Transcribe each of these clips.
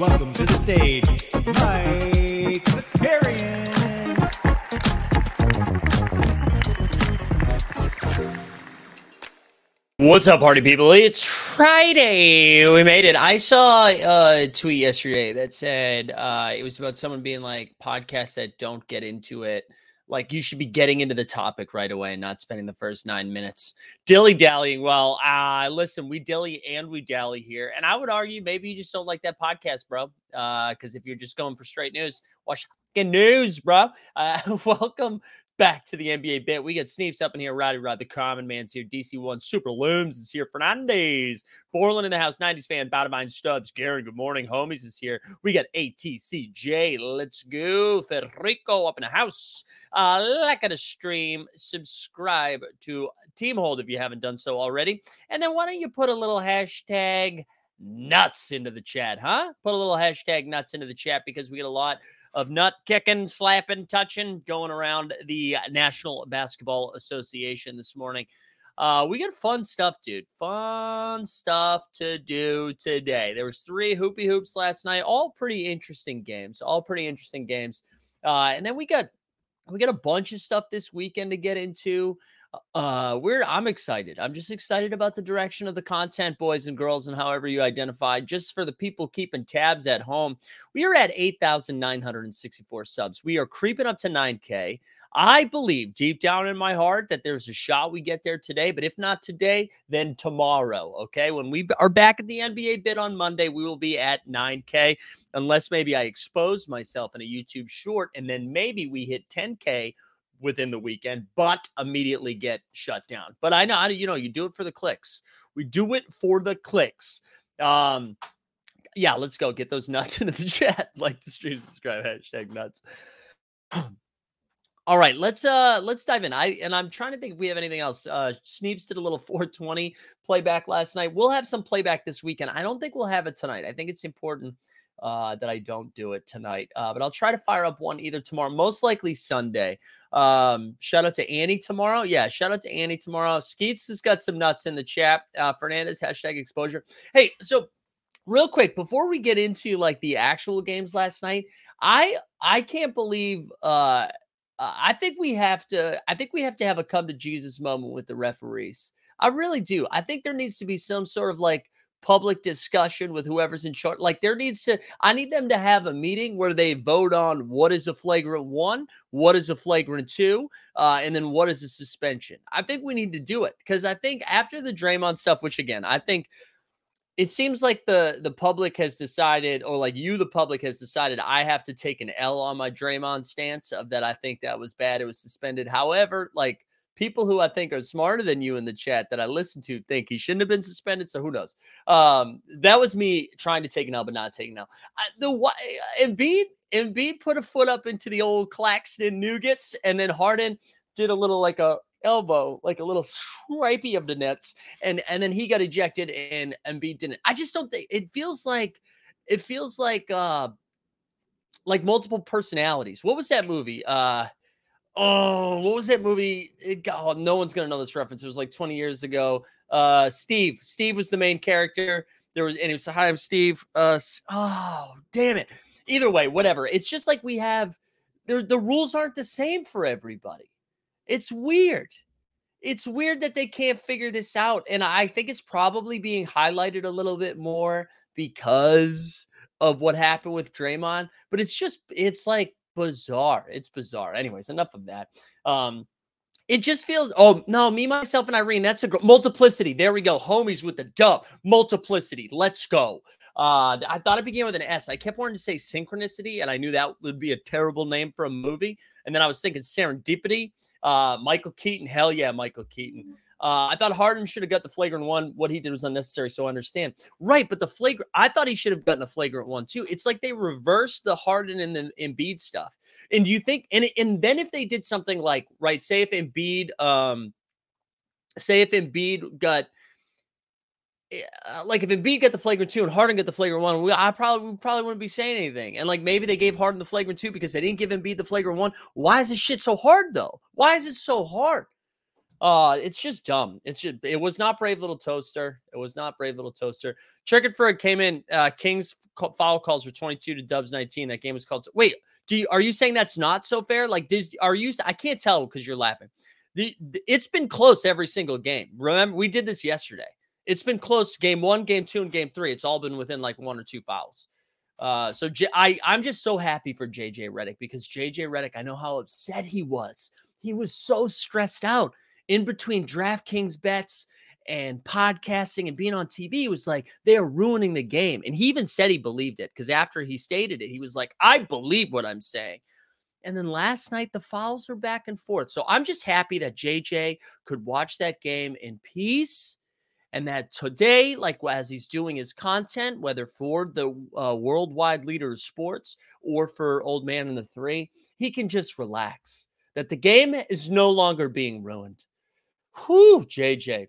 Welcome to the stage, Mike Zakarian. What's up, party people? It's Friday. We made it. I saw a tweet yesterday that said it was about someone being like, podcasts that don't get into it. Like, you should be getting into the topic right away and not spending the first 9 minutes dilly-dallying. Well, listen, we dilly and we dally here. And I would argue maybe you just don't like that podcast, bro. Because if you're just going for straight news, watch fucking news, bro. Welcome back to the NBA Bit. We got Sneeps up in here. Roddy Rod, the Common Man's here. DC1, Super Looms is here. Fernandez, Borland in the house. 90s fan, Bottomine Stubbs. Garen, good morning. Homies is here. We got ATCJ. Let's go. Ferrico up in the house. Like on the stream. Subscribe to Team Hold if you haven't done so already. And then why don't you put a little hashtag nuts into the chat, huh? Put a little hashtag nuts into the chat because we get a lot of nut kicking, slapping, touching, going around the National Basketball Association this morning. We got fun stuff, dude. Fun stuff to do today. There was 3 hoopy hoops last night. All pretty interesting games. And then we got a bunch of stuff this weekend to get into. I'm excited. I'm just excited about the direction of the content, boys and girls, and however you identify. Just for the people keeping tabs at home, we are at 8,964 subs. We are creeping up to 9K. I believe deep down in my heart that there's a shot we get there today, but if not today, then tomorrow, okay? When we are back at the NBA Bit on Monday, we will be at 9K, unless maybe I expose myself in a YouTube short, and then maybe we hit 10K within the weekend, but immediately get shut down. But I know, you do it for the clicks. We do it for the clicks. Yeah, let's go get those nuts into the chat. Like the stream, subscribe, hashtag nuts. All right, let's dive in. I'm trying to think if we have anything else. Sneeps did a little 420 playback last night. We'll have some playback this weekend. I don't think we'll have it tonight. I think it's important that I don't do it tonight. But I'll try to fire up one either tomorrow, most likely Sunday. Shout out to Annie tomorrow. Yeah, shout out to Annie tomorrow. Skeets has got some nuts in the chat. Fernandez, hashtag exposure. Hey, so real quick, before we get into like the actual games last night, I can't believe I think we have to have a come to Jesus moment with the referees. I really do. I think there needs to be some sort of like public discussion with whoever's in charge. Like I need them to have a meeting where they vote on what is a flagrant 1, what is a flagrant 2, and then what is a suspension. I think we need to do it because I think after the Draymond stuff, which again, I think it seems like the public has decided, or like the public has decided I have to take an L on my Draymond stance of that. I think that was bad. It was suspended. However, like, people who I think are smarter than you in the chat that I listen to think he shouldn't have been suspended, so who knows? That was me trying to take an L, but not taking an L. Embiid put a foot up into the old Claxton nougats, and then Harden did a little like a elbow, like a little stripey of the nets, and then he got ejected, and Embiid didn't. I just don't think it feels like multiple personalities. What was that movie? What was that movie? No one's going to know this reference. It was like 20 years ago. Steve was the main character. And it was hi, I'm Steve. Damn it. Either way, whatever. It's just like we have, the rules aren't the same for everybody. It's weird. It's weird that they can't figure this out. And I think it's probably being highlighted a little bit more because of what happened with Draymond, but it's like, bizarre. It's bizarre. Anyways, enough of that. It just feels, oh no, me, myself, and Irene. That's multiplicity. There we go. Homies with the dub. Multiplicity. Let's go. I thought it began with an S. I kept wanting to say synchronicity, and I knew that would be a terrible name for a movie. And then I was thinking serendipity. Michael Keaton. Hell yeah, Michael Keaton. I thought Harden should have got the flagrant 1. What he did was unnecessary, so I understand. Right, but I thought he should have gotten a flagrant 1 too. It's like they reversed the Harden and the Embiid stuff. And do you think and then if they did something like, right, if Embiid got the flagrant 2 and Harden got the flagrant 1, I probably wouldn't be saying anything. And like maybe they gave Harden the flagrant 2 because they didn't give Embiid the flagrant 1. Why is this shit so hard though? Why is it so hard? It's just dumb. It was not Brave Little Toaster. It was not Brave Little Toaster. Chickenford came in. Kings foul calls were 22 to Dubs 19. That game was called. Wait, are you saying that's not so fair? Like, are you? I can't tell because you're laughing. It's been close every single game. Remember, we did this yesterday. It's been close game one, game two, and game three. It's all been within like one or two fouls. So I'm just so happy for JJ Redick because JJ Redick, I know how upset he was. He was so stressed out. In between DraftKings bets and podcasting and being on TV, it was like, they are ruining the game. And he even said he believed it because after he stated it, he was like, I believe what I'm saying. And then last night, the fouls were back and forth. So I'm just happy that JJ could watch that game in peace and that today, like as he's doing his content, whether for the worldwide leader of sports or for Old Man and the Three, he can just relax, that the game is no longer being ruined. Whew, JJ.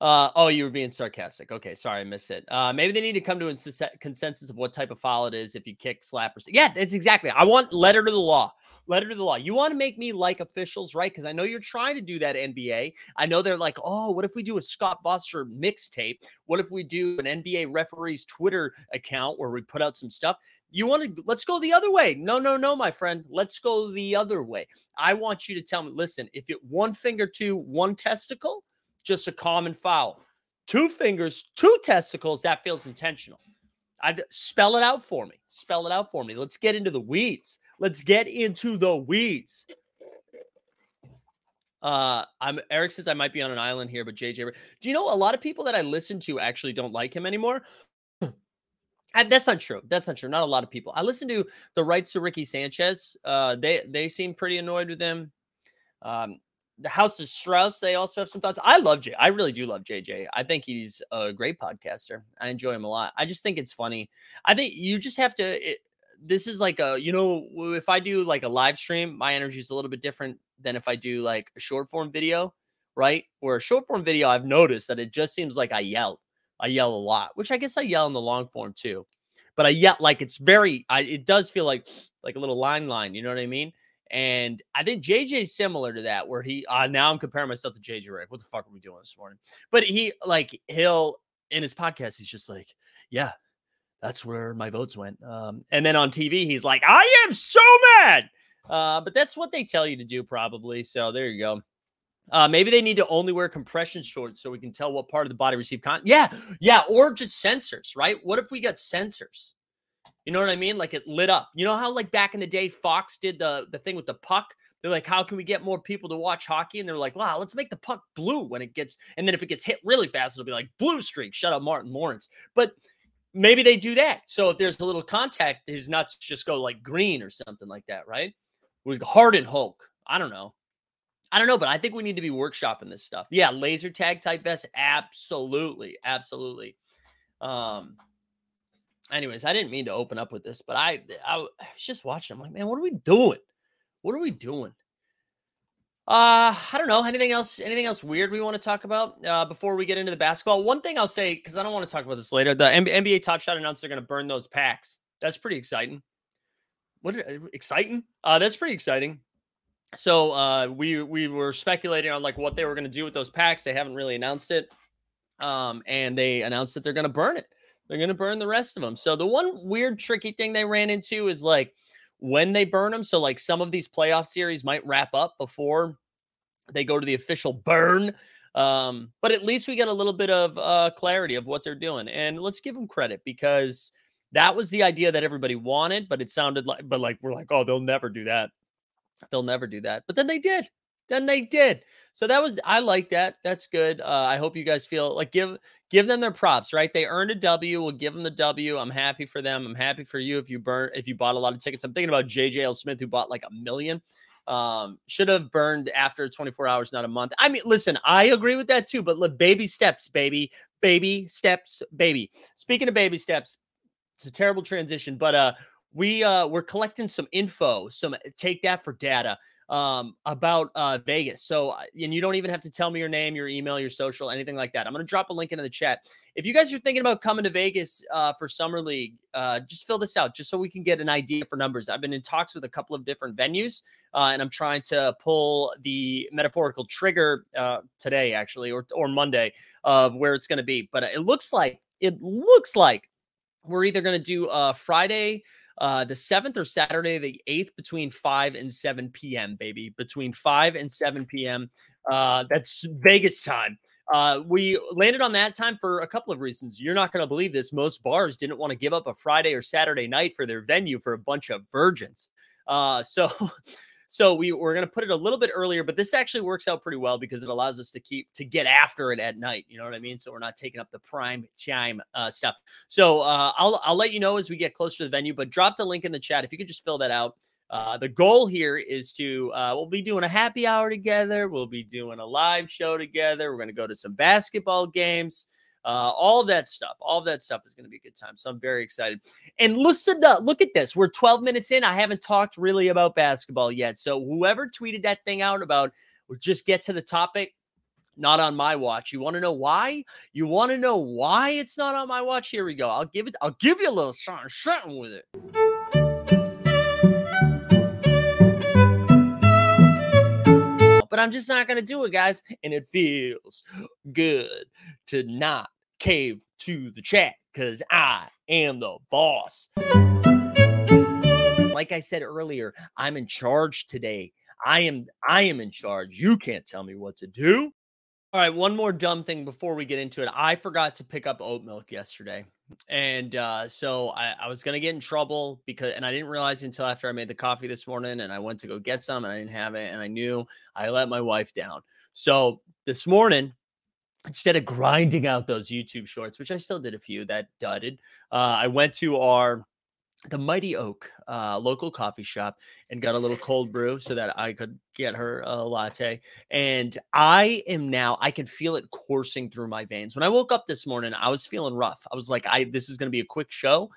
Oh, you were being sarcastic. Okay, sorry, I missed it. Maybe they need to come to a consensus of what type of foul it is if you kick, slap, or... Yeah, that's exactly. I want letter to the law. Letter to the law. You want to make me like officials, right? Because I know you're trying to do that, NBA. I know they're like, oh, what if we do a Scott Boster mixtape? What if we do an NBA referee's Twitter account where we put out some stuff? You want to... Let's go the other way. No, my friend. Let's go the other way. I want you to tell me, listen, if it one finger to one testicle... just a common foul. Two fingers, two testicles, that feels intentional. Spell it out for me. Spell it out for me. Let's get into the weeds. Eric says I might be on an island here, but JJ... Do you know a lot of people that I listen to actually don't like him anymore? That's not true. Not a lot of people. I listen to The Rights to Ricky Sanchez. They seem pretty annoyed with him. The House of Strauss, they also have some thoughts. I love JJ. I really do love JJ. I think he's a great podcaster. I enjoy him a lot. I just think it's funny. I think you just have to... this is like a... You know, if I do like a live stream, my energy is a little bit different than if I do like a short-form video, right? Where a short-form video, I've noticed that it just seems like I yell. I yell a lot, which I guess I yell in the long form too. But I yell like it's very... it does feel like a little line. You know what I mean? And I think JJ's similar to that, where he now I'm comparing myself to JJ Redick. What the fuck are we doing this morning? But he'll in his podcast, he's just like, yeah, that's where my votes went. And then on TV, he's like, I am so mad. But that's what they tell you to do, probably. So there you go. Maybe they need to only wear compression shorts so we can tell what part of the body received content. Yeah, or just sensors, right? What if we got sensors? You know what I mean? Like it lit up. You know how like back in the day, Fox did the thing with the puck. They're like, how can we get more people to watch hockey? And they're like, wow, let's make the puck blue when it gets. And then if it gets hit really fast, it'll be like blue streak. Shut up, Martin Lawrence. But maybe they do that. So if there's a little contact, his nuts just go like green or something like that. Right. With Harden Hulk. I don't know, but I think we need to be workshopping this stuff. Yeah. Laser tag type vest. Absolutely. Anyways, I didn't mean to open up with this, but I was just watching. I'm like, man, what are we doing? I don't know. Anything else weird we want to talk about before we get into the basketball? One thing I'll say, because I don't want to talk about this later, the NBA Top Shot announced they're going to burn those packs. That's pretty exciting. That's pretty exciting. So we were speculating on like what they were going to do with those packs. They haven't really announced it, and they announced that they're going to burn it. They're going to burn the rest of them. So the one weird, tricky thing they ran into is like when they burn them. So like some of these playoff series might wrap up before they go to the official burn. But at least we get a little bit of clarity of what they're doing. And let's give them credit because that was the idea that everybody wanted, but it sounded like, we're like, oh, they'll never do that. They'll never do that. But then they did. So I like that. That's good. I hope you guys feel like give them their props, right? They earned a W. We'll give them the W. I'm happy for them. I'm happy for you. If you bought a lot of tickets, I'm thinking about JJL Smith who bought like 1 million, should have burned after 24 hours, not a month. I mean, listen, I agree with that too, but look, baby steps, baby. Speaking of baby steps, it's a terrible transition, but we're collecting some info, some take that for data. about Vegas. So, and you don't even have to tell me your name, your email, your social, anything like that. I'm going to drop a link into the chat. If you guys are thinking about coming to Vegas for Summer League, just fill this out just so we can get an idea for numbers. I've been in talks with a couple of different venues, and I'm trying to pull the metaphorical trigger today, actually, or Monday, of where it's going to be. But it looks like we're either going to do Friday the 7th or Saturday the 8th between 5 and 7 p.m., baby. Between 5 and 7 p.m. That's Vegas time. We landed on that time for a couple of reasons. You're not going to believe this. Most bars didn't want to give up a Friday or Saturday night for their venue for a bunch of virgins. So we're going to put it a little bit earlier, but this actually works out pretty well because it allows us to get after it at night. You know what I mean? So we're not taking up the prime time stuff. So I'll let you know as we get closer to the venue, but drop the link in the chat. If you could just fill that out. The goal here is to, we'll be doing a happy hour together. We'll be doing a live show together. We're going to go to some basketball games. All of that stuff. All of that stuff is going to be a good time. So I'm very excited. And listen, look at this. We're 12 minutes in. I haven't talked really about basketball yet. So whoever tweeted that thing out about we'll just get to the topic, not on my watch. You want to know why? You want to know why it's not on my watch? Here we go. I'll give you a little something with it. But I'm just not going to do it, guys. And it feels good to not cave to the chat because I am the boss. Like I said earlier, I'm in charge today. I am in charge. You can't tell me what to do. All right, one more dumb thing before we get into it. I forgot to pick up oat milk yesterday. And so I was going to get in trouble because I didn't realize until after I made the coffee this morning and I went to go get some and I didn't have it. And I knew I let my wife down. So this morning, instead of grinding out those YouTube shorts, which I still did a few that dudded, I went to the Mighty Oak local coffee shop and got a little cold brew so that I could get her a latte. And I can feel it coursing through my veins. When I woke up this morning, I was feeling rough. I was like, this is going to be a quick show.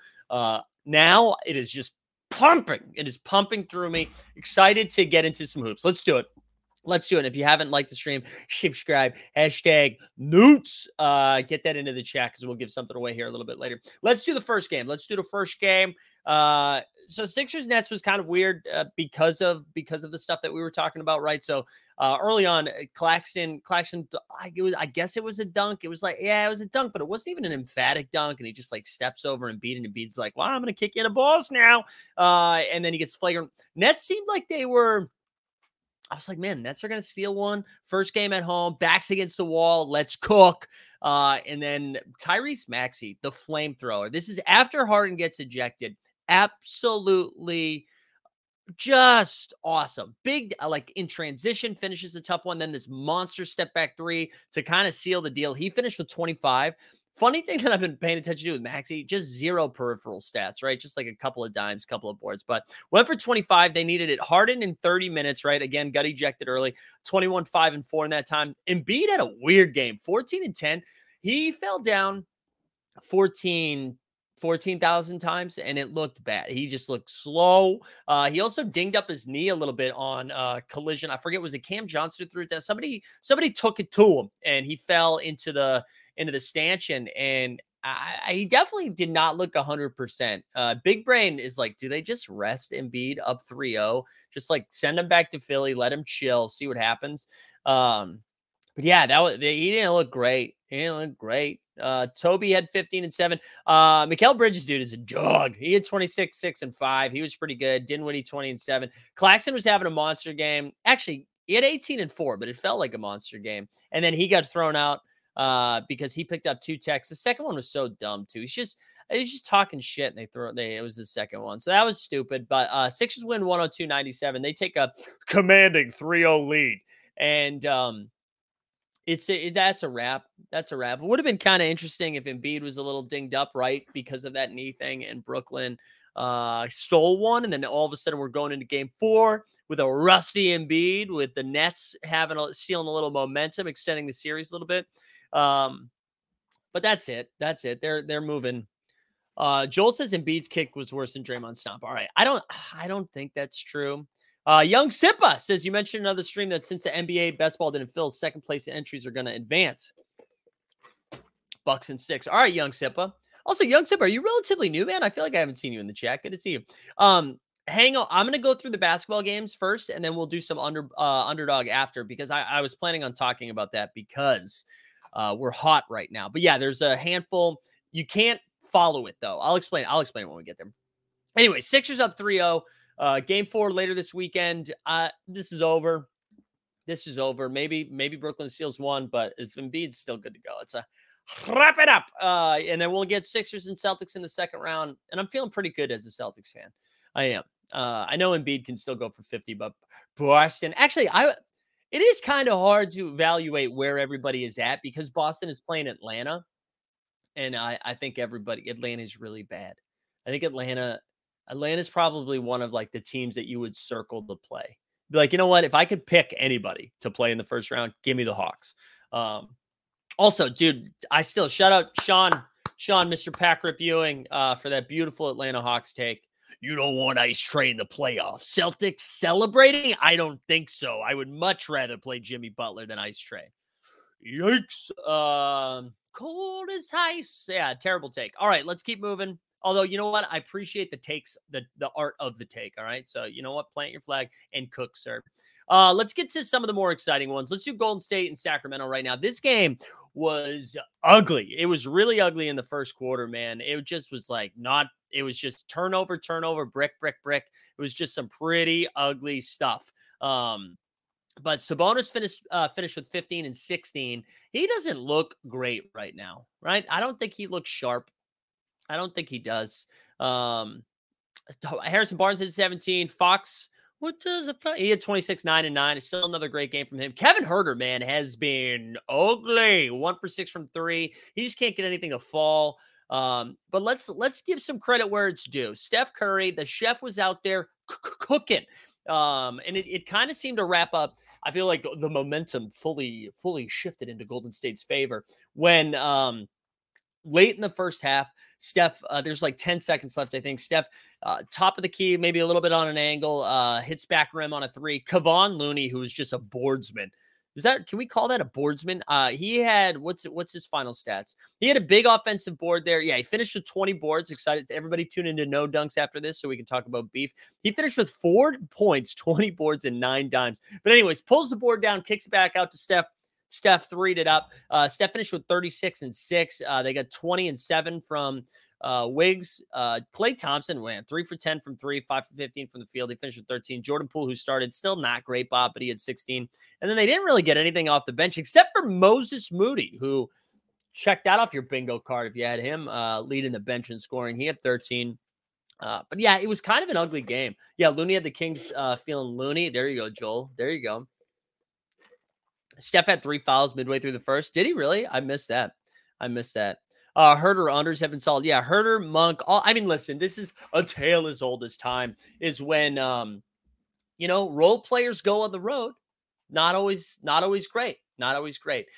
Now it is just pumping. It is pumping through me. Excited to get into some hoops. Let's do it. Let's do it. If you haven't liked the stream, subscribe, hashtag Newts. Get that into the chat because we'll give something away here a little bit later. Let's do the first game. So Sixers Nets was kind of weird because of the stuff that we were talking about, right? So early on, Claxton, I guess it was a dunk. It was like, yeah, it was a dunk, but it wasn't even an emphatic dunk. And he just like steps over Embiid, and Embiid's like, well, I'm going to kick you in the balls now. And then he gets flagrant. Nets seemed like they were... I was like, man, Nets are going to steal one. First game at home, backs against the wall. Let's cook. And then Tyrese Maxey, the flamethrower. This is after Harden gets ejected. Absolutely just awesome. Big, like in transition, finishes a tough one. Then this monster step back three to kind of seal the deal. He finished with 25. Funny thing that I've been paying attention to with Maxey, just zero peripheral stats, right? Just like a couple of dimes, couple of boards, but went for 25. They needed it. Harden in 30 minutes, right? Again, got ejected early, 21, 5 and 4 in that time. Embiid had a weird game, 14 and 10. He fell down 14,000 times and it looked bad. He just looked slow. He also dinged up his knee a little bit on collision. I forget, was it Cam Johnson threw it down? Somebody took it to him and he fell into the stanchion, and he definitely did not look 100%. Big Brain is like, do they just rest Embiid up 3-0? Just like send him back to Philly, let him chill, see what happens. But yeah, he didn't look great. Toby had 15 and 7. Mikkel Bridges, dude, is a dog. He had 26, 6 and 5. He was pretty good. Dinwiddie 20 and 7. Claxton was having a monster game. Actually, he had 18 and 4, but it felt like a monster game. And then he got thrown out. Because he picked up two techs. The second one was so dumb too. He's just talking shit and it was the second one. So that was stupid, but, Sixers win 102-97. They take a commanding 3-0 lead. And, that's a wrap. That's a wrap. It would have been kind of interesting if Embiid was a little dinged up, right? Because of that knee thing and Brooklyn, stole one. And then all of a sudden we're going into game four with a rusty Embiid, with the Nets stealing a little momentum, extending the series a little bit. But that's it. They're moving. Joel says Embiid's kick was worse than Draymond's stomp. All right. I don't think that's true. Young Sipa says, you mentioned another stream that since the NBA best ball didn't fill, second place entries are going to advance. Bucks and six. All right, Young Sipa. Also, Young Sipa, are you relatively new, man? I feel like I haven't seen you in the chat. Good to see you. Hang on. I'm going to go through the basketball games first, and then we'll do some underdog after, because I was planning on talking about that because we're hot right now. But yeah, there's a handful. You can't follow it, though. I'll explain it when we get there. Anyway, Sixers up 3-0. Game 4 later this weekend. This is over. Maybe Brooklyn Steelers won, but if Embiid's still good to go, it's a wrap it up. And then we'll get Sixers and Celtics in the second round. And I'm feeling pretty good as a Celtics fan. I am. I know Embiid can still go for 50, but Boston. Actually, it is kind of hard to evaluate where everybody is at because Boston is playing Atlanta. And I think Atlanta is really bad. I think Atlanta's probably one of like the teams that you would circle to play. Be like, you know what? If I could pick anybody to play in the first round, give me the Hawks. Also, dude, I still shout out Sean, Mr. Pack Rip Ewing, for that beautiful Atlanta Hawks take. You don't want Ice Train in the playoffs. Celtics celebrating? I don't think so. I would much rather play Jimmy Butler than Ice Train. Yikes. Cold as ice. Yeah, terrible take. All right, let's keep moving. Although, you know what? I appreciate the takes, the art of the take, all right? So, you know what? Plant your flag and cook, sir. Let's get to some of the more exciting ones. Let's do Golden State and Sacramento right now. This game was ugly. It was really ugly in the first quarter, man. It just was like not – it was just turnover, brick. It was just some pretty ugly stuff. But Sabonis finished with 15 and 16. He doesn't look great right now, right? I don't think he looks sharp. I don't think he does. Harrison Barnes had 17. Fox, he had 26, 9, and 9. It's still another great game from him. Kevin Herter, man, has been ugly. 1 for 6 from 3. He just can't get anything to fall. But let's give some credit where it's due. Steph Curry, the chef, was out there cooking. And it kind of seemed to wrap up. I feel like the momentum fully shifted into Golden State's favor when late in the first half, Steph, there's like 10 seconds left, I think. Steph, top of the key, maybe a little bit on an angle, hits back rim on a three. Kavon Looney, who is just a boardsman. Can we call that a boardsman? He had, what's his final stats? He had a big offensive board there. Yeah, he finished with 20 boards. Excited. Everybody tune into No Dunks after this so we can talk about beef. He finished with 4 points, 20 boards, and 9 dimes. But anyways, pulls the board down, kicks it back out to Steph. Steph threed it up. Steph finished with 36 and 6. They got 20 and 7 from Wiggs. Klay Thompson went 3 for 10 from 3, 5 for 15 from the field. He finished with 13. Jordan Poole, who started, still not great, Bob, but he had 16. And then they didn't really get anything off the bench except for Moses Moody, who checked that off your bingo card if you had him, leading the bench in scoring. He had 13. But yeah, it was kind of an ugly game. Yeah, Looney had the Kings feeling loony. There you go, Joel. There you go. Steph had 3 fouls midway through the first. Did he really? I missed that. Herter unders have been solid. Yeah, Herter, Monk. Listen, this is a tale as old as time is when, role players go on the road. Not always great. It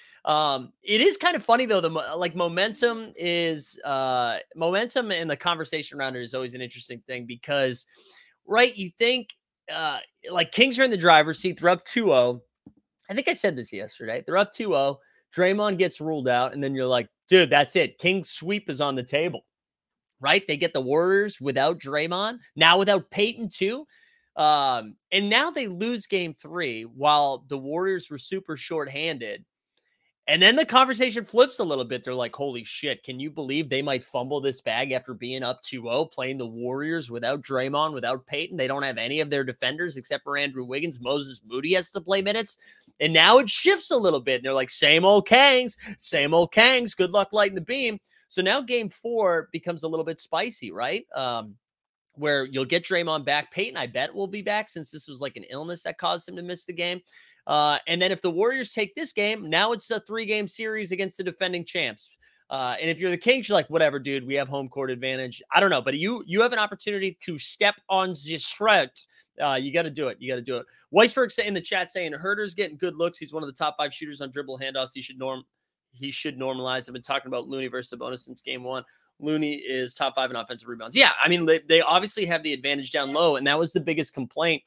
is kind of funny, though. Momentum is momentum, and the conversation around it is always an interesting thing because, right, you think Kings are in the driver's seat. They're up 2-0. I think I said this yesterday. They're up 2-0. Draymond gets ruled out, and then you're like, dude, that's it. King's sweep is on the table, right? They get the Warriors without Draymond, now without Peyton too. And now they lose game 3 while the Warriors were super shorthanded. And then the conversation flips a little bit. They're like, holy shit, can you believe they might fumble this bag after being up 2-0, playing the Warriors without Draymond, without Peyton? They don't have any of their defenders except for Andrew Wiggins. Moses Moody has to play minutes. And now it shifts a little bit. And they're like, same old Kangs. Good luck lighting the beam. So now game 4 becomes a little bit spicy, right? Where you'll get Draymond back. Peyton, I bet, will be back since this was like an illness that caused him to miss the game. And then if the Warriors take this game, now it's a 3-game series against the defending champs. And if you're the Kings, you're like, whatever, dude, we have home court advantage. I don't know, but you have an opportunity to step on this threat. You got to do it. Weisberg in the chat saying Herter's getting good looks. He's one of the top 5 shooters on dribble handoffs. He should normalize. I've been talking about Looney versus Sabonis since game 1. Looney is top 5 in offensive rebounds. Yeah, they obviously have the advantage down low, and that was the biggest complaint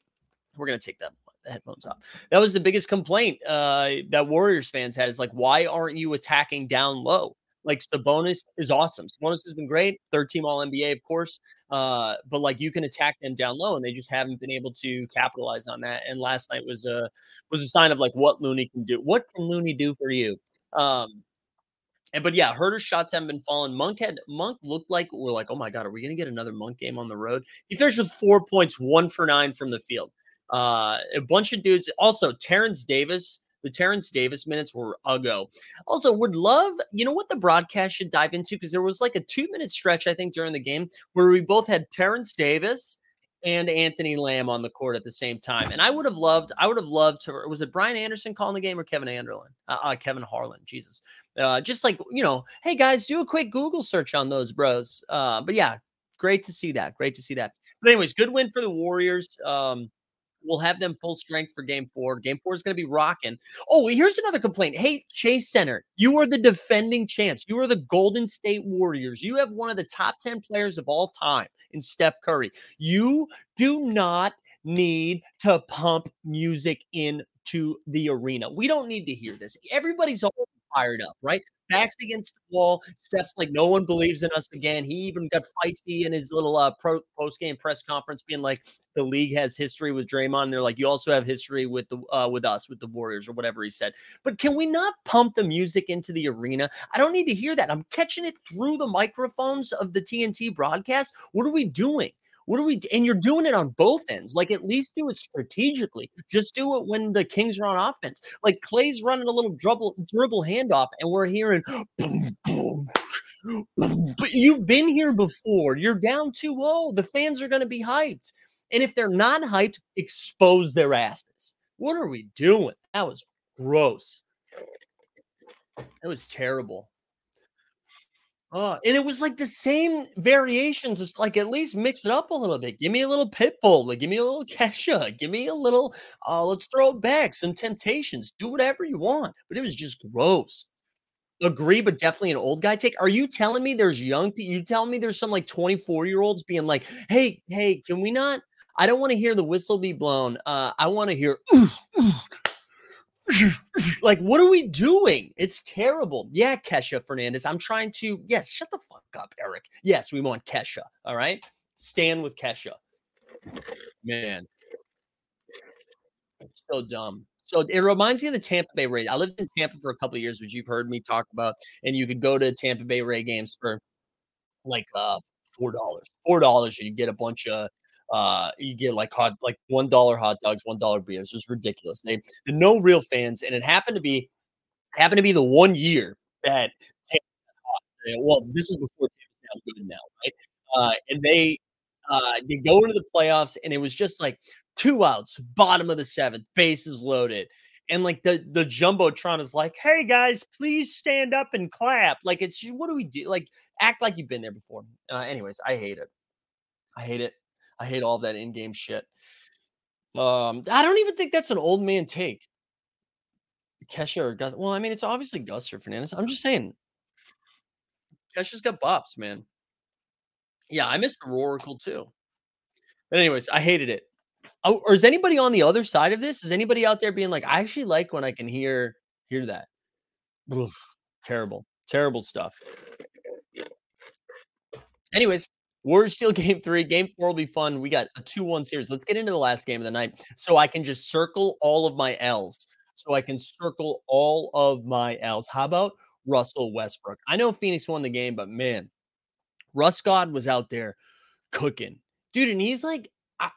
We're going to take that the headphones off. That was the biggest complaint that Warriors fans had, is like, why aren't you attacking down low? Like, Sabonis is awesome. Sabonis has been great. Third team All-NBA, of course. But, like, you can attack them down low, and they just haven't been able to capitalize on that. And last night was a sign of, like, what Looney can do. What can Looney do for you? But yeah, Herter's shots haven't been falling. Monk looked like, we're like, oh my God, are we going to get another Monk game on the road? He finished with 4 points, 1 for 9 from the field. A bunch of dudes. Also, Terrence Davis. The Terrence Davis minutes were uggo. Also, would love, you know what the broadcast should dive into? Because there was like a 2-minute stretch, I think, during the game where we both had Terrence Davis and Anthony Lamb on the court at the same time. And I would have loved to, was it Brian Anderson calling the game or Kevin Harlan? Jesus. Just like, you know, hey guys, do a quick Google search on those bros. But yeah, great to see that. But anyways, good win for the Warriors. We'll have them full strength for game four. Game four is going to be rocking. Oh, here's another complaint. Hey, Chase Center, you are the defending champs. You are the Golden State Warriors. You have one of the top 10 players of all time in Steph Curry. You do not need to pump music into the arena. We don't need to hear this. Everybody's all fired up, right? Backs against the wall. Steph's like, no one believes in us again. He even got feisty in his little post-game press conference, being like, the league has history with Draymond. And they're like, you also have history with the Warriors, or whatever he said. But can we not pump the music into the arena? I don't need to hear that. I'm catching it through the microphones of the TNT broadcast. What are we doing? And you're doing it on both ends. Like, at least do it strategically. Just do it when the Kings are on offense. Like, Klay's running a little dribble handoff, and we're hearing boom, boom. But you've been here before. You're down 2-0. The fans are going to be hyped. And if they're not hyped, expose their asses. What are we doing? That was gross. That was terrible. And it was like the same variations. It's like, at least mix it up a little bit. Give me a little Pitbull. Like, give me a little Kesha. Give me a little, let's throw it back, some Temptations. Do whatever you want. But it was just gross. Agree, but definitely an old guy take. Are you telling me there's young people? You telling me there's some like 24-year-olds being like, hey, can we not? I don't want to hear the whistle be blown. I want to hear, oof, oof. Like, what are we doing? It's terrible. Yeah, Kesha Fernandez. I'm trying to, yes, shut the fuck up, Eric. Yes, we want Kesha. All right. Stand with Kesha. Man. It's so dumb. So it reminds me of the Tampa Bay Rays. I lived in Tampa for a couple of years, which you've heard me talk about. And you could go to Tampa Bay Ray games for like $4. $4 and you get a bunch of you get like $1 hot dogs, $1 beers. It was ridiculous. They no real fans, and it happened to be the 1 year that this is before Tampa's now good now, right? And they go into the playoffs, and it was just like 2 outs, bottom of the 7th, bases loaded. And like the jumbotron is like, hey guys, please stand up and clap. Like, it's, what do we do? Like, act like you've been there before. Anyways, I hate it. I hate all that in-game shit. I don't even think that's an old man take. Kesha or Gus. Well, I mean, it's obviously Gus or Fernandez. I'm just saying. Kesha's got bops, man. Yeah, I missed the Roracle too. But anyways, I hated it. Oh, or is anybody on the other side of this? Is anybody out there being like, I actually like when I can hear that? Oof, terrible. Terrible stuff. Anyways. Warriors steal game 3. Game 4 will be fun. We got a 2-1 series. Let's get into the last game of the night so I can just circle all of my L's. How about Russell Westbrook? I know Phoenix won the game, but man, Russ God was out there cooking. Dude, and he's like, I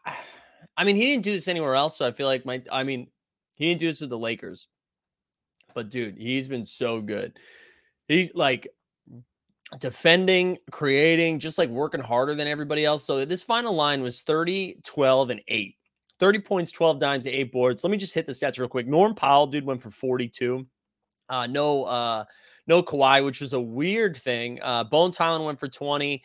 mean, he didn't do this anywhere else, so I feel like he didn't do this with the Lakers. But dude, he's been so good. He's like, defending, creating, just like working harder than everybody else. So this final line was 30, 12, and 8. 30 points, 12 dimes, 8 boards. Let me just hit the stats real quick. Norm Powell, dude, went for 42. No Kawhi, which was a weird thing. Bones Highland went for 20.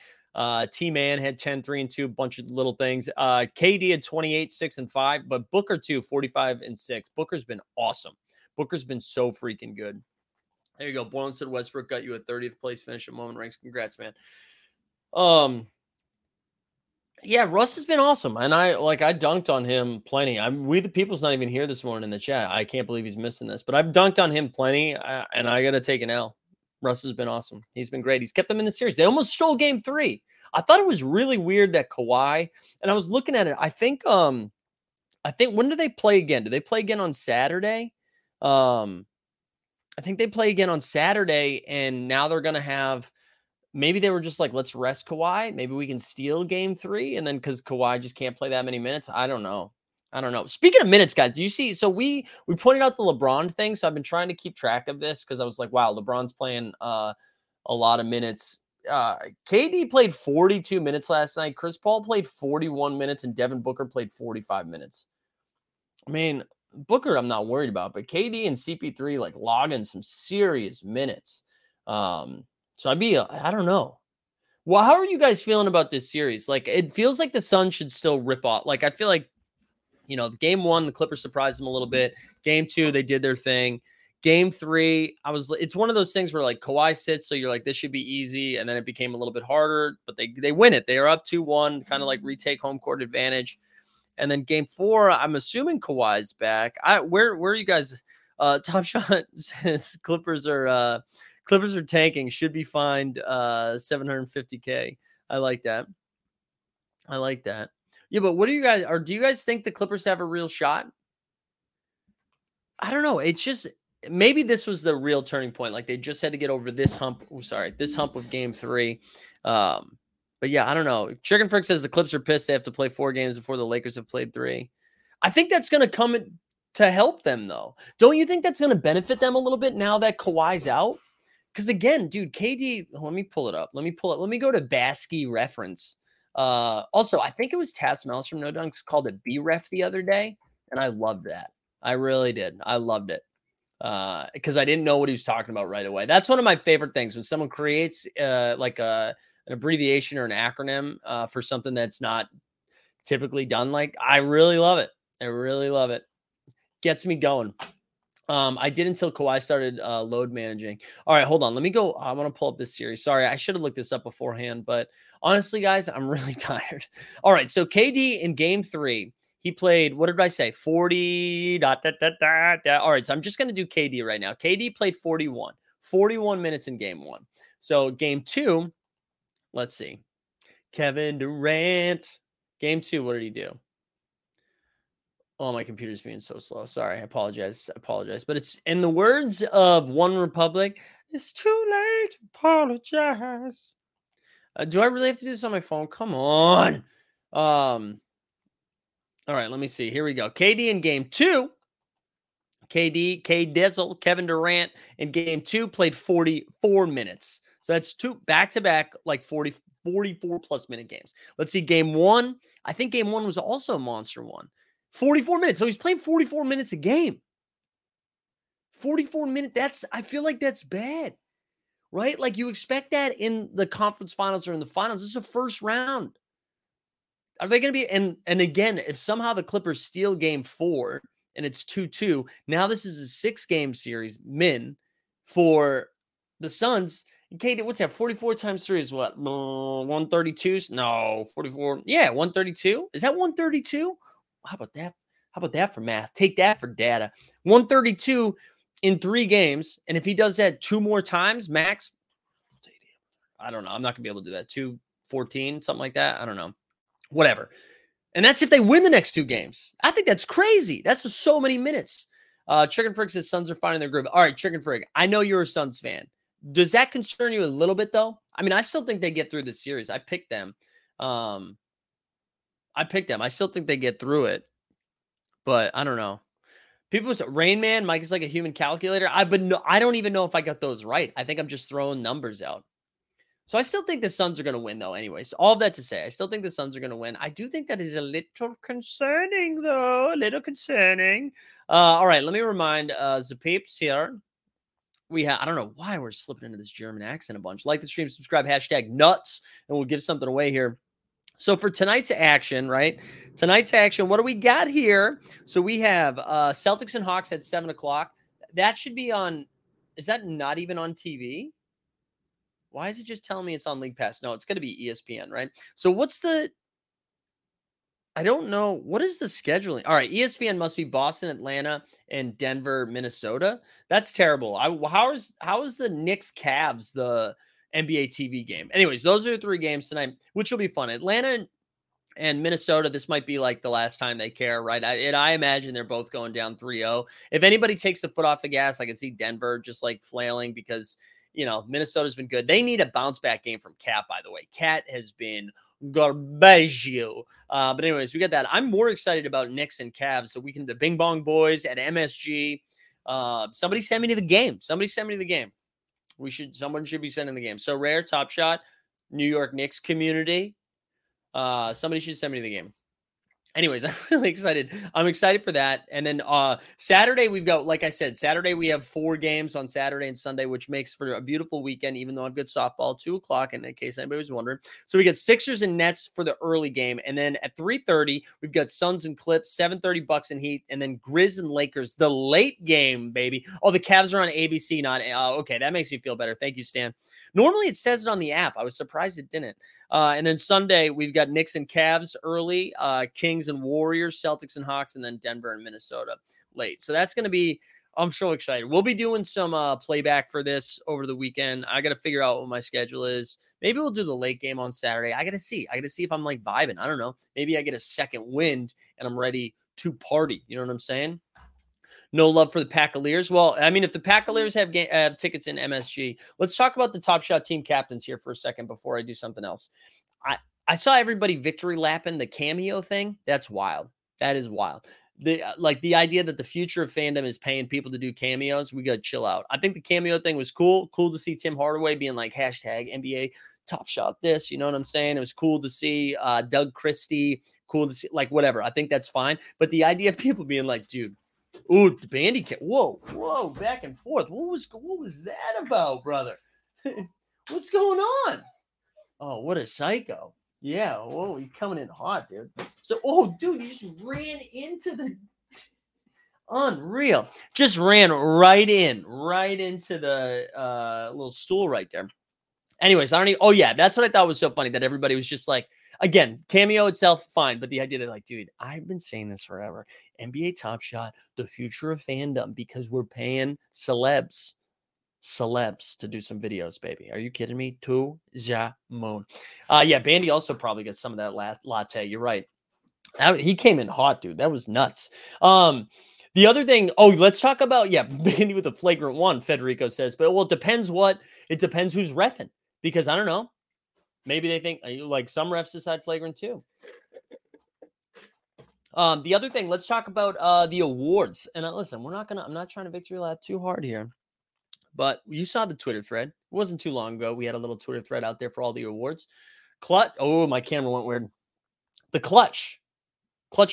T-Man had 10, 3, and 2, a bunch of little things. KD had 28, 6, and 5. But Booker, too, 45, and 6. Booker's been awesome. Booker's been so freaking good. There you go. Boylan said Westbrook got you a 30th place finish at Moment Ranks. Congrats, man. Yeah, Russ has been awesome, and I dunked on him plenty. We the people's not even here this morning in the chat. I can't believe he's missing this, but I've dunked on him plenty, and I got to take an L. Russ has been awesome. He's been great. He's kept them in the series. They almost stole game 3. I thought it was really weird that Kawhi, and I was looking at it. I think when do they play again? Do they play again on Saturday? I think they play again on Saturday, and now they're going to have. Maybe they were just like, let's rest Kawhi. Maybe we can steal game 3. And then because Kawhi just can't play that many minutes. I don't know. Speaking of minutes, guys, do you see? So we pointed out the LeBron thing. So I've been trying to keep track of this because I was like, wow, LeBron's playing a lot of minutes. KD played 42 minutes last night. Chris Paul played 41 minutes. And Devin Booker played 45 minutes. I mean, Booker I'm not worried about. But KD and CP3 like logging some serious minutes. So I don't know. Well, how are you guys feeling about this series? Like, it feels like the Suns should still rip off. Like, I feel like, you know, game 1, the Clippers surprised them a little bit. Game 2, they did their thing. Game 3, it's one of those things where like Kawhi sits. So you're like, this should be easy. And then it became a little bit harder, but they win it. They are up 2-1, kind of like retake home court advantage. And then game 4, I'm assuming Kawhi's back. Where are you guys? Top Shot says Clippers are tanking, should be fined $750K. I like that. Yeah, but what do you guys, or do you guys think the Clippers have a real shot? I don't know. It's just, maybe this was the real turning point. Like they just had to get over this hump of game 3. But yeah, I don't know. Chicken Frick says the Clips are pissed. They have to play 4 games before the Lakers have played 3. I think that's going to come to help them though. Don't you think that's going to benefit them a little bit now that Kawhi's out? Because again, dude, KD, let me pull it up. Let me go to Baskey reference. Also, I think it was Taz Mellis from No Dunks called it B-Ref the other day, and I loved that. I really did. I loved it because I didn't know what he was talking about right away. That's one of my favorite things, when someone creates an abbreviation or an acronym for something that's not typically done. Like, I really love it. I really love it. Gets me going. I did until Kawhi started load managing. All right, hold on. Let me go. I want to pull up this series. Sorry, I should have looked this up beforehand, but honestly, guys, I'm really tired. All right, so KD in game 3, he played, what did I say? 40. All right, so I'm just going to do KD right now. KD played 41 minutes in game 1. So game 2, let's see. Kevin Durant. Game 2, what did he do? Oh, my computer's being so slow. Sorry, I apologize. But it's, in the words of One Republic, it's too late to apologize. Do I really have to do this on my phone? Come on. All right, let me see. Here we go. KD in game 2. K-Dizzle, Kevin Durant in game 2 played 44 minutes. So that's 2 back-to-back, like 44-plus minute games. Let's see, game 1. I think game 1 was also a monster one. 44 minutes. So he's playing 44 minutes a game. 44 minutes. I feel like that's bad, right? Like you expect that in the conference finals or in the finals. This is the first round. Are they going to be? And again, if somehow the Clippers steal game 4 and it's 2-2, now this is a 6-game series, for the Suns. KD, what's that? 44 times 3 is what? 132? No, 44. Yeah, 132. Is that 132? How about that? How about that for math? Take that for data. 132 in 3 games. And if he does that 2 more times, max, I don't know. I'm not going to be able to do that. 214, something like that. I don't know. Whatever. And that's if they win the next 2 games. I think that's crazy. That's just so many minutes. Chicken Frick says Suns are finding their groove. All right, Chicken Frick, I know you're a Suns fan. Does that concern you a little bit, though? I mean, I still think they get through the series. I picked them. I still think they get through it, but I don't know. People say Rain Man, Mike is like a human calculator. I don't even know if I got those right. I think I'm just throwing numbers out. So I still think the Suns are going to win, though. Anyways, all of that to say, I still think the Suns are going to win. I do think that is a little concerning, though. A little concerning. All right, let me remind the peeps here. I don't know why we're slipping into this German accent a bunch. Like the stream, subscribe, #nuts, and we'll give something away here. So for tonight's action, right? Tonight's action, what do we got here? So we have Celtics and Hawks at 7 o'clock. That should be on – is that not even on TV? Why is it just telling me it's on League Pass? No, it's going to be ESPN, right? So what's the I don't know. What is the scheduling? All right. ESPN must be Boston, Atlanta, and Denver, Minnesota. That's terrible. How is the Knicks Cavs the NBA TV game? Anyways, those are the three games tonight, which will be fun. Atlanta and Minnesota, this might be like the last time they care, right? I imagine they're both going down 3-0. If anybody takes the foot off the gas, I can see Denver just like flailing because, you know, Minnesota's been good. They need a bounce back game from Cat, by the way. Cat has been garbaggio. But anyways, we got that. I'm more excited about Knicks and Cavs. So we can, the Bing Bong Boys at MSG. Somebody send me to the game. Someone should be sending the game. So Rare, Top Shot, New York Knicks community. Somebody should send me to the game. Anyways, I'm really excited. I'm excited for that. And then Saturday, we've got, like I said, Saturday, we have four games on Saturday and Sunday, which makes for a beautiful weekend, even though I've got softball, 2:00, and in case anybody was wondering. So we got Sixers and Nets for the early game. And then at 3:30, we've got Suns and Clips, 7:30 Bucks and Heat, and then Grizz and Lakers, the late game, baby. Oh, the Cavs are on ABC, not okay, that makes me feel better. Thank you, Stan. Normally, it says it on the app. I was surprised it didn't. And then Sunday, we've got Knicks and Cavs early, Kings and Warriors, Celtics and Hawks, and then Denver and Minnesota late. So that's going to be, I'm so excited. We'll be doing some playback for this over the weekend. I got to figure out what my schedule is. Maybe we'll do the late game on Saturday. I got to see if I'm like vibing. I don't know. Maybe I get a second wind and I'm ready to party. You know what I'm saying? No love for the Packaliers. Well, I mean, if the Packaliers have tickets in MSG, let's talk about the Top Shot team captains here for a second before I do something else. I saw everybody victory lapping the cameo thing. That's wild. That is wild. The idea that the future of fandom is paying people to do cameos, we got to chill out. I think the cameo thing was cool. Cool to see Tim Hardaway being like hashtag NBA Top Shot this. You know what I'm saying? It was cool to see Doug Christie. Cool to see, like, whatever. I think that's fine. But the idea of people being like, dude, ooh, the Bandicam. Whoa, back and forth. What was that about, brother? What's going on? Oh, what a psycho. Yeah, whoa, you're coming in hot, dude. So, oh, dude, you just ran into the... Unreal. Just ran right into the little stool right there. Anyways, that's what I thought was so funny, that everybody was just like, again, cameo itself, fine. But the idea that, like, dude, I've been saying this forever. NBA Top Shot, the future of fandom, because we're paying celebs to do some videos, baby. Are you kidding me? To the moon. Yeah, Bandy also probably got some of that latte. You're right. He came in hot, dude. That was nuts. The other thing, let's talk about, Bandy with a flagrant one, Federico says. But, well, it depends who's reffing. Because, I don't know. Maybe they think, like, some refs decide flagrant too. The other thing, let's talk about the awards. And listen, I'm not trying to victory lap too hard here. But you saw the Twitter thread. It wasn't too long ago. We had a little Twitter thread out there for all the awards. My camera went weird. The Clutch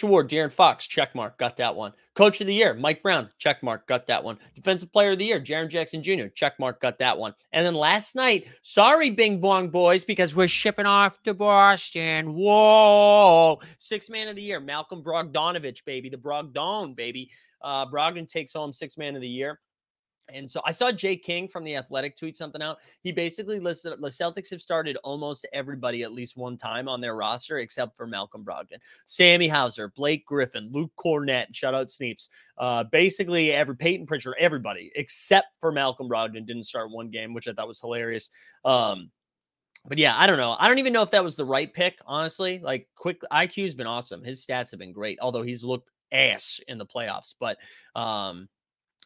Award, De'Aaron Fox, checkmark, got that one. Coach of the Year, Mike Brown, checkmark, got that one. Defensive Player of the Year, Jaren Jackson Jr., checkmark, got that one. And then last night, sorry, Bing Bong Boys, because we're shipping off to Boston. Whoa! Sixth Man of the Year, Malcolm Brogdonovich, baby. The Brogdon, baby. Brogdon takes home Sixth Man of the Year. And so I saw Jay King from The Athletic tweet something out. He basically listed the Celtics have started almost everybody at least one time on their roster, except for Malcolm Brogdon, Sammy Hauser, Blake Griffin, Luke Cornett, shout out Sneeps. Basically Peyton Pritchard, everybody except for Malcolm Brogdon didn't start one game, which I thought was hilarious. But yeah, I don't know. I don't even know if that was the right pick, honestly. Like, quick IQ's been awesome. His stats have been great, although he's looked ass in the playoffs. But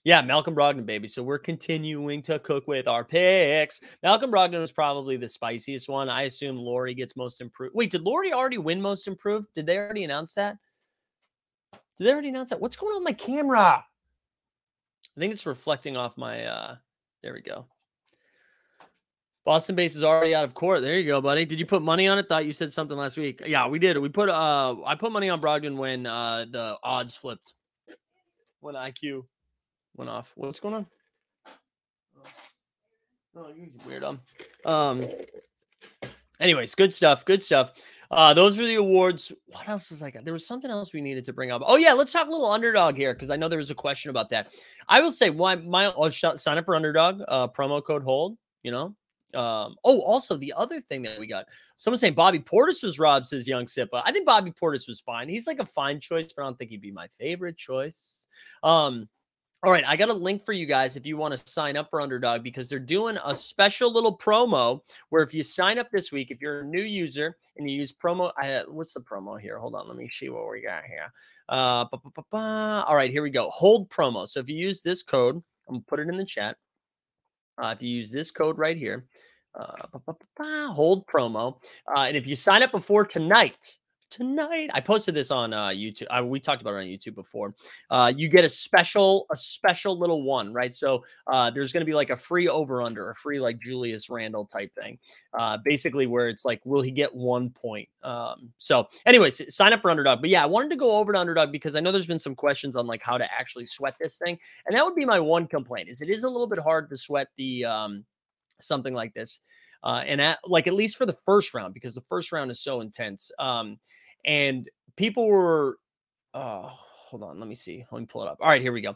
yeah, Malcolm Brogdon, baby. So we're continuing to cook with our picks. Malcolm Brogdon was probably the spiciest one. I assume Laurie gets most improved. Wait, did Laurie already win most improved? Did they already announce that? What's going on with my camera? I think it's reflecting off my, there we go. Boston base is already out of court. There you go, buddy. Did you put money on it? Thought you said something last week. Yeah, we did. I put money on Brogdon when the odds flipped. When IQ went off. What's going on? Oh, you weirdo. Anyways, good stuff. Those were the awards. What else was I got? There was something else we needed to bring up. Oh yeah, let's talk a little underdog here, because I know there was a question about that. I will say, sign up for underdog, promo code hold, you know, Also the other thing that we got, someone saying Bobby Portis was robbed, says Young Sipa. I think Bobby Portis was fine. He's like a fine choice, but I don't think he'd be my favorite choice. All right, I got a link for you guys if you want to sign up for Underdog, because they're doing a special little promo where if you sign up this week, if you're a new user and you use promo, what's the promo here? Hold on, let me see what we got here. All right, here we go. Hold promo. So if you use this code, I'm going to put it in the chat. If you use this code right here, hold promo. And if you sign up before tonight, I posted this on YouTube. We talked about it on YouTube before. You get a special little one, right? So there's going to be like a free over-under, a free like Julius Randle type thing, basically where it's like, will he get 1 point? So anyways, sign up for Underdog. But yeah, I wanted to go over to Underdog because I know there's been some questions on like how to actually sweat this thing. And that would be my one complaint, is it is a little bit hard to sweat the something like this. And at least for the first round, because the first round is so intense. And people were, hold on, let me see. Let me pull it up. All right, here we go.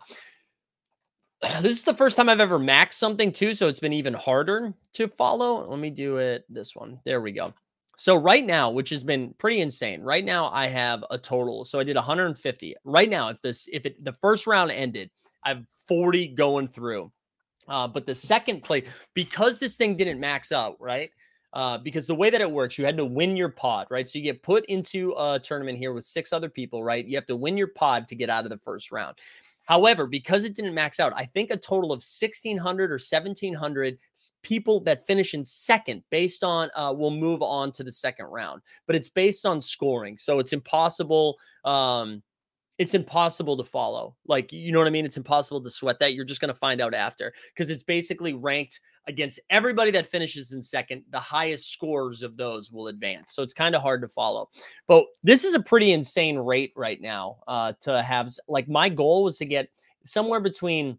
This is the first time I've ever maxed something too, so it's been even harder to follow. Let me do it this one. There we go. So right now, which has been pretty insane. Right now, I have a total. So I did 150. Right now, if the first round ended, I have 40 going through. But the second play, because this thing didn't max out, right? Because the way that it works, you had to win your pod, right? So you get put into a tournament here with 6 other people, right? You have to win your pod to get out of the first round. However, because it didn't max out, I think a total of 1,600 or 1,700 people that finish in second based on will move on to the second round. But it's based on scoring. So it's impossible. It's impossible to follow. Like, you know what I mean? It's impossible to sweat that. You're just going to find out after, because it's basically ranked against everybody that finishes in second. The highest scores of those will advance. So it's kind of hard to follow. But this is a pretty insane rate right now to have. Like, my goal was to get somewhere between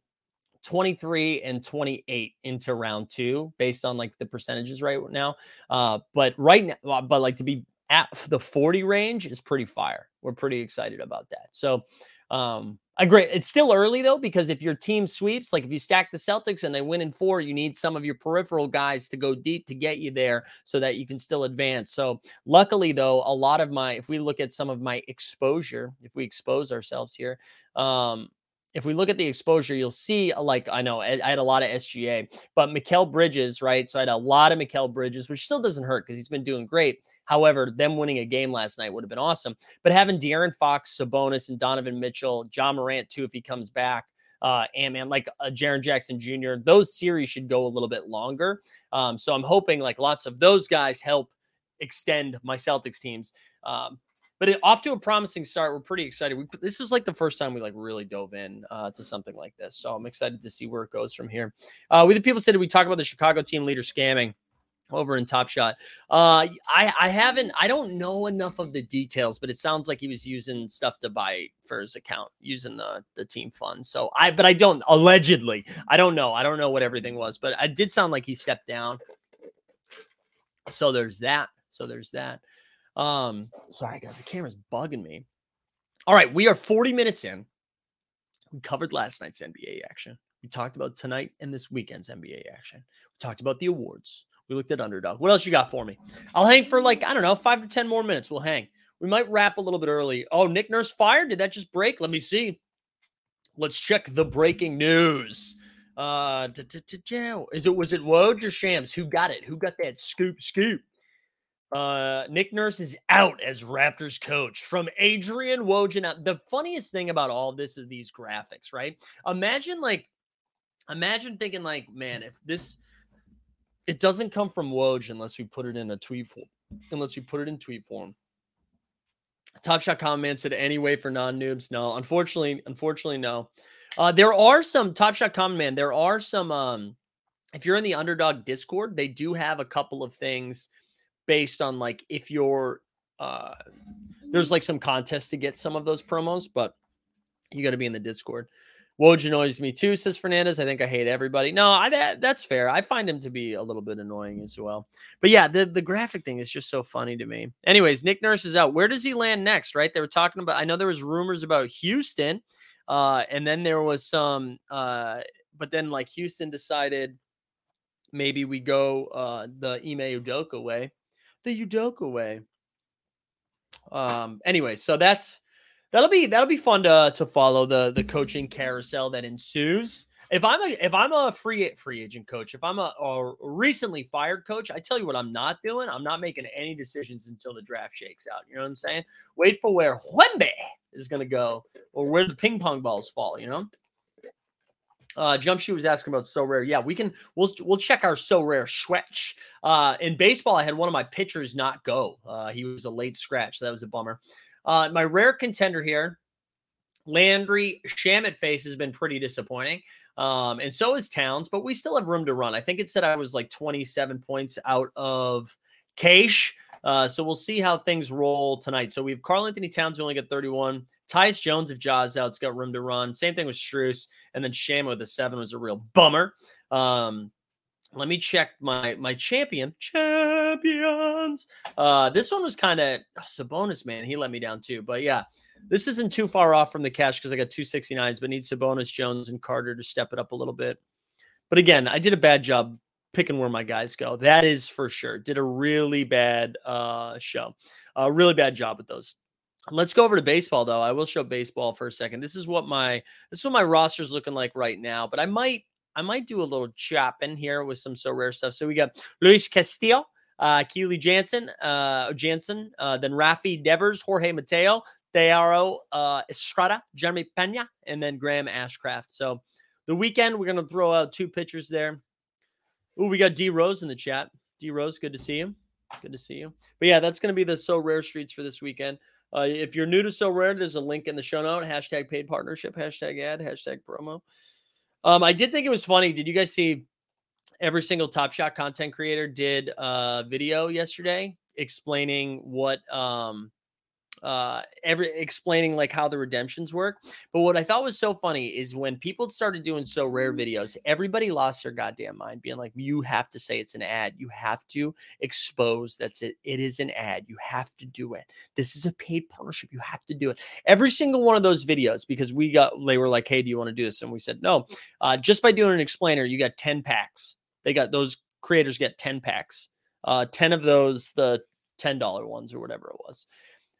23 and 28 into round 2 based on like the percentages right now. But like to be at the 40 range is pretty fire. We're pretty excited about that. So I agree. It's still early though, because if your team sweeps, like if you stack the Celtics and they win in 4, you need some of your peripheral guys to go deep to get you there so that you can still advance. So luckily though, a lot of if we look at some of my exposure, if we expose ourselves here, if we look at the exposure, you'll see, like, I know I had a lot of SGA, but Mikkel Bridges, right? So I had a lot of Mikkel Bridges, which still doesn't hurt because he's been doing great. However, them winning a game last night would have been awesome. But having De'Aaron Fox, Sabonis, and Donovan Mitchell, Ja Morant too, if he comes back, and man, like Jaren Jackson Jr., those series should go a little bit longer. So I'm hoping like lots of those guys help extend my Celtics teams. But off to a promising start. We're pretty excited. This is like the first time we like really dove in to something like this. So I'm excited to see where it goes from here. We the people said we talk about the Chicago team leader scamming over in Top Shot. I don't know enough of the details, but it sounds like he was using stuff to buy for his account using the team fund. So I don't know. I don't know what everything was, but it did sound like he stepped down. So there's that. Sorry guys, the camera's bugging me. All right, we are 40 minutes in. We covered last night's NBA action. We talked about tonight and this weekend's NBA action. We talked about the awards. We looked at Underdog. What else you got for me? I'll hang for like, I don't know, 5 to 10 more minutes. We'll hang. We might wrap a little bit early. Oh, Nick Nurse fired? Did that just break? Let me see. Let's check the breaking news. Was it Woj or Shams? Who got it? Who got that scoop? Nick Nurse is out as Raptors coach from Adrian Woj. Now, the funniest thing about all this is these graphics, right? Imagine thinking like, man, if this, it doesn't come from Woj unless we put it in tweet form. Top Shot comment said, any way for non-noobs? No, unfortunately, no. There are some Top Shot comment, man. There are some, if you're in the Underdog Discord, they do have a couple of things based on like if you're there's like some contest to get some of those promos, but you got to be in the Discord. Woj annoys me too, says Fernandez. I think I hate everybody. No, that's fair. I find him to be a little bit annoying as well. But yeah, the graphic thing is just so funny to me. Anyways, Nick Nurse is out. Where does he land next, right? They were talking about, I know there was rumors about Houston, and then there was some, but then like Houston decided Maybe we go the Ime Udoka way. The Udoka way. Anyway, so that'll be fun to follow the coaching carousel that ensues. If I'm a free agent coach, if I'm a recently fired coach, I tell you what I'm not doing. I'm not making any decisions until the draft shakes out. You know what I'm saying? Wait for where Hwembe is going to go or where the ping pong balls fall, you know? Jump Shoe was asking about So Rare. Yeah, we'll check our So Rare Schwetch. In baseball, I had one of my pitchers not go. He was a late scratch. So that was a bummer. My rare contender here, Landry Shamitface, has been pretty disappointing. And so is Towns, but we still have room to run. I think it said I was like 27 points out of Kesh. So we'll see how things roll tonight. So we have Karl Anthony Towns, who only got 31. Tyus Jones, if Jaws out's got room to run. Same thing with Strus. And then Sham with a 7 was a real bummer. Let me check my champions. This one was kind of Sabonis, man. He let me down too. But yeah, this isn't too far off from the cash because I got 269s, but need Sabonis, Jones, and Carter to step it up a little bit. But again, I did a bad job picking where my guys go. That is for sure. Did a really bad show. A really bad job with those. Let's go over to baseball though. I will show baseball for a second. This is what my roster is looking like right now, but I might do a little chopping here with some So Rare stuff. So we got Luis Castillo, Keely Jansen, then Rafi Devers, Jorge Mateo, Tearo Estrada, Jeremy Pena, and then Graham Ashcraft. So the weekend, we're going to throw out two pitchers there. Ooh, we got D Rose in the chat. D Rose, good to see you. Good to see you. But yeah, that's going to be the So Rare streets for this weekend. If you're new to So Rare, there's a link in the show note. Hashtag paid partnership, hashtag ad, hashtag promo. I did think it was funny. Did you guys see every single Top Shot content creator did a video yesterday explaining what explaining like how the redemptions work? But what I thought was so funny is when people started doing So Rare videos, everybody lost their goddamn mind, being like, you have to say it's an ad. You have to expose that's it. It is an ad. You have to do it. This is a paid partnership. You have to do it. Every single one of those videos, because they were like, hey, do you want to do this? And we said, no, just by doing an explainer, you got 10 packs. Those creators get 10 packs, 10 of those, the $10 ones or whatever it was.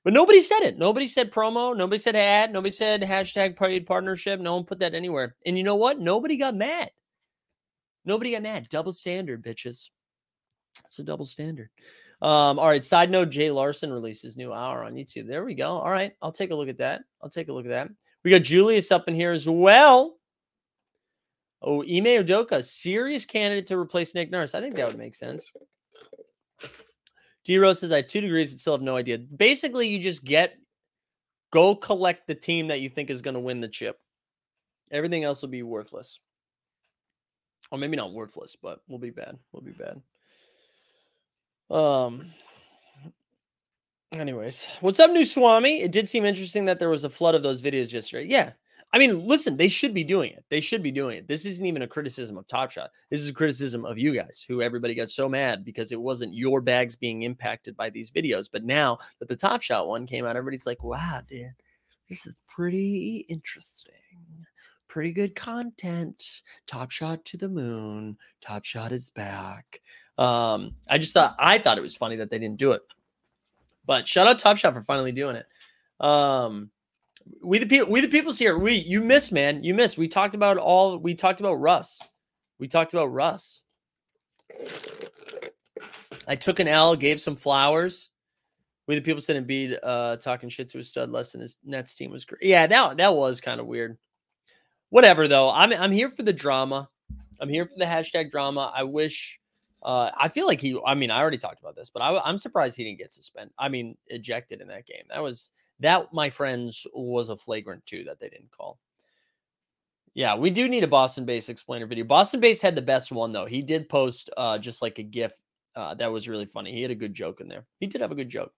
But nobody said it. Nobody said promo. Nobody said ad. Nobody said hashtag paid partnership. No one put that anywhere. And you know what? Nobody got mad. Nobody got mad. Double standard, bitches. It's a double standard. All right. Side note, Jay Larson released his new hour on YouTube. There we go. All right. I'll take a look at that. We got Julius up in here as well. Oh, Ime Udoka, serious candidate to replace Nick Nurse. I think that would make sense. D Rose says, I have 2 degrees and still have no idea. Basically, you just go collect the team that you think is going to win the chip. Everything else will be worthless. Or maybe not worthless, but we'll be bad. Anyways, what's up, New Swami? It did seem interesting that there was a flood of those videos yesterday. Yeah. I mean, listen, they should be doing it. This isn't even a criticism of Top Shot. This is a criticism of you guys, who everybody got so mad because it wasn't your bags being impacted by these videos. But now that the Top Shot one came out, everybody's like, wow, dude, this is pretty interesting. Pretty good content. Top Shot to the moon. Top Shot is back. I thought it was funny that they didn't do it. But shout out Top Shot for finally doing it. We the people's here. You miss, man. You miss. We talked about Russ. I took an L, gave some flowers. We the people said Embiid talking shit to a stud less than his Nets team was great. Yeah, that was kind of weird. Whatever though. I'm here for the drama. I'm here for the hashtag drama. I wish. I feel like I already talked about this, but I'm surprised he didn't get suspended. I mean, ejected in that game. That, my friends, was a flagrant too that they didn't call. Yeah, we do need a Boston Base explainer video. Boston Base had the best one, though. He did post just like a GIF. That was really funny. He had a good joke in there. He did have a good joke.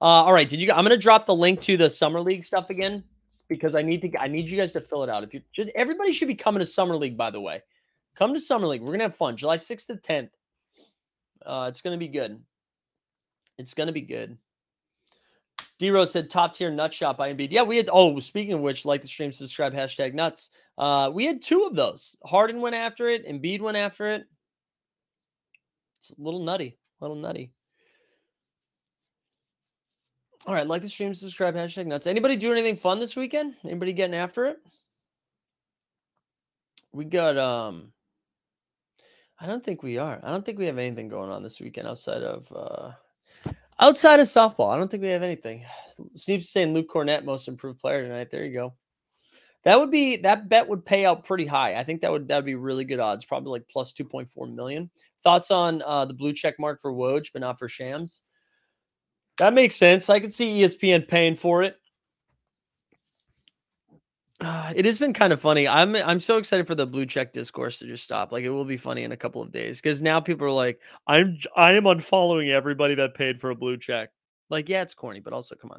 All right, I'm going to drop the link to the Summer League stuff again because I need you guys to fill it out. Everybody should be coming to Summer League, by the way. Come to Summer League. We're going to have fun. July 6th to 10th. It's going to be good. D-Rose said, top tier nut shot by Embiid. Yeah, we had, speaking of which, like the stream, subscribe, hashtag nuts. We had two of those. Harden went after it. Embiid went after it. It's a little nutty. All right, like the stream, subscribe, hashtag nuts. Anybody do anything fun this weekend? Anybody getting after it? We got I don't think we are. I don't think we have anything going on this weekend outside of softball. I don't think we have anything. Steve's saying Luke Cornett, most improved player tonight. There you go. That bet would pay out pretty high. I think that'd be really good odds, probably like plus 2.4 million. Thoughts on the blue check mark for Woj, but not for Shams? That makes sense. I could see ESPN paying for it. It has been kind of funny. I'm so excited for the blue check discourse to just stop. Like, it will be funny in a couple of days because now people are like, I am unfollowing everybody that paid for a blue check. Like, yeah, it's corny, but also come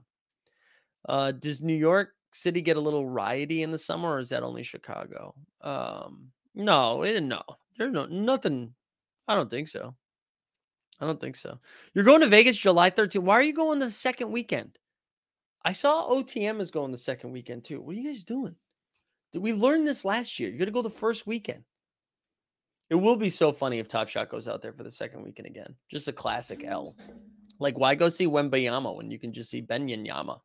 on. Does New York City get a little rioty in the summer, or is that only Chicago? No. There's nothing. I don't think so. You're going to Vegas July 13th. Why are you going the second weekend? I saw OTM is going the second weekend too. What are you guys doing? Did we learn this last year? You're going to go the first weekend. It will be so funny if Top Shot goes out there for the second weekend again. Just a classic L. Like, why go see Wembayama when you can just see Benyanyama?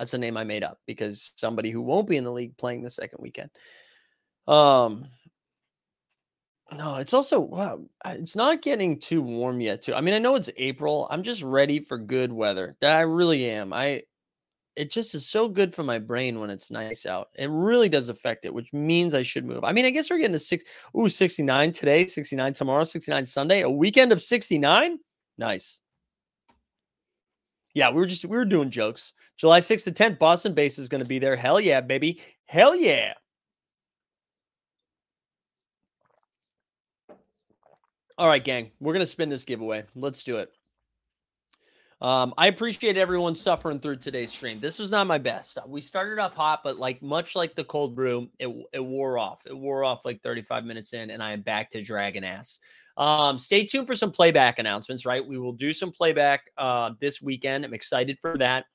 That's a name I made up because somebody who won't be in the league playing the second weekend. No, it's also, wow, it's not getting too warm yet, too. I mean, I know it's April. I'm just ready for good weather. I really am. It just is so good for my brain when it's nice out. It really does affect it, which means I should move. I mean, I guess we're getting to 69 today, 69 tomorrow, 69 Sunday, a weekend of 69. Nice. Yeah, we were doing jokes. July 6th to 10th, Boston base is going to be there. Hell yeah, baby. Hell yeah. All right, gang, we're going to spin this giveaway. Let's do it. I appreciate everyone suffering through today's stream. This was not my best. We started off hot, but like much like the cold brew, it wore off. It wore off like 35 minutes in, and I am back to dragging ass. Stay tuned for some playback announcements, right? We will do some playback this weekend. I'm excited for that.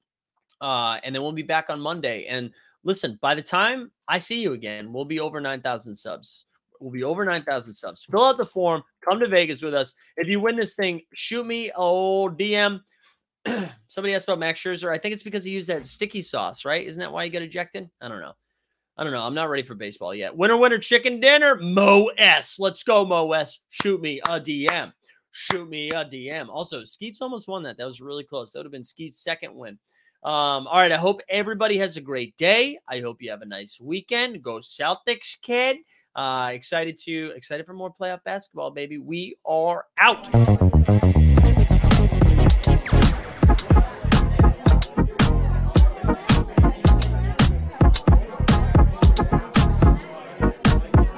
And then we'll be back on Monday. And listen, by the time I see you again, we'll be over 9,000 subs. Fill out the form. Come to Vegas with us. If you win this thing, shoot me DM. Somebody asked about Max Scherzer. I think it's because he used that sticky sauce, right? Isn't that why he got ejected? I don't know. I'm not ready for baseball yet. Winner, chicken dinner. Mo S. Let's go, Mo S. Shoot me a DM. Also, Skeets almost won that. That was really close. That would have been Skeets' second win. All right. I hope everybody has a great day. I hope you have a nice weekend. Go Celtics, kid. Excited for more playoff basketball, baby. We are out.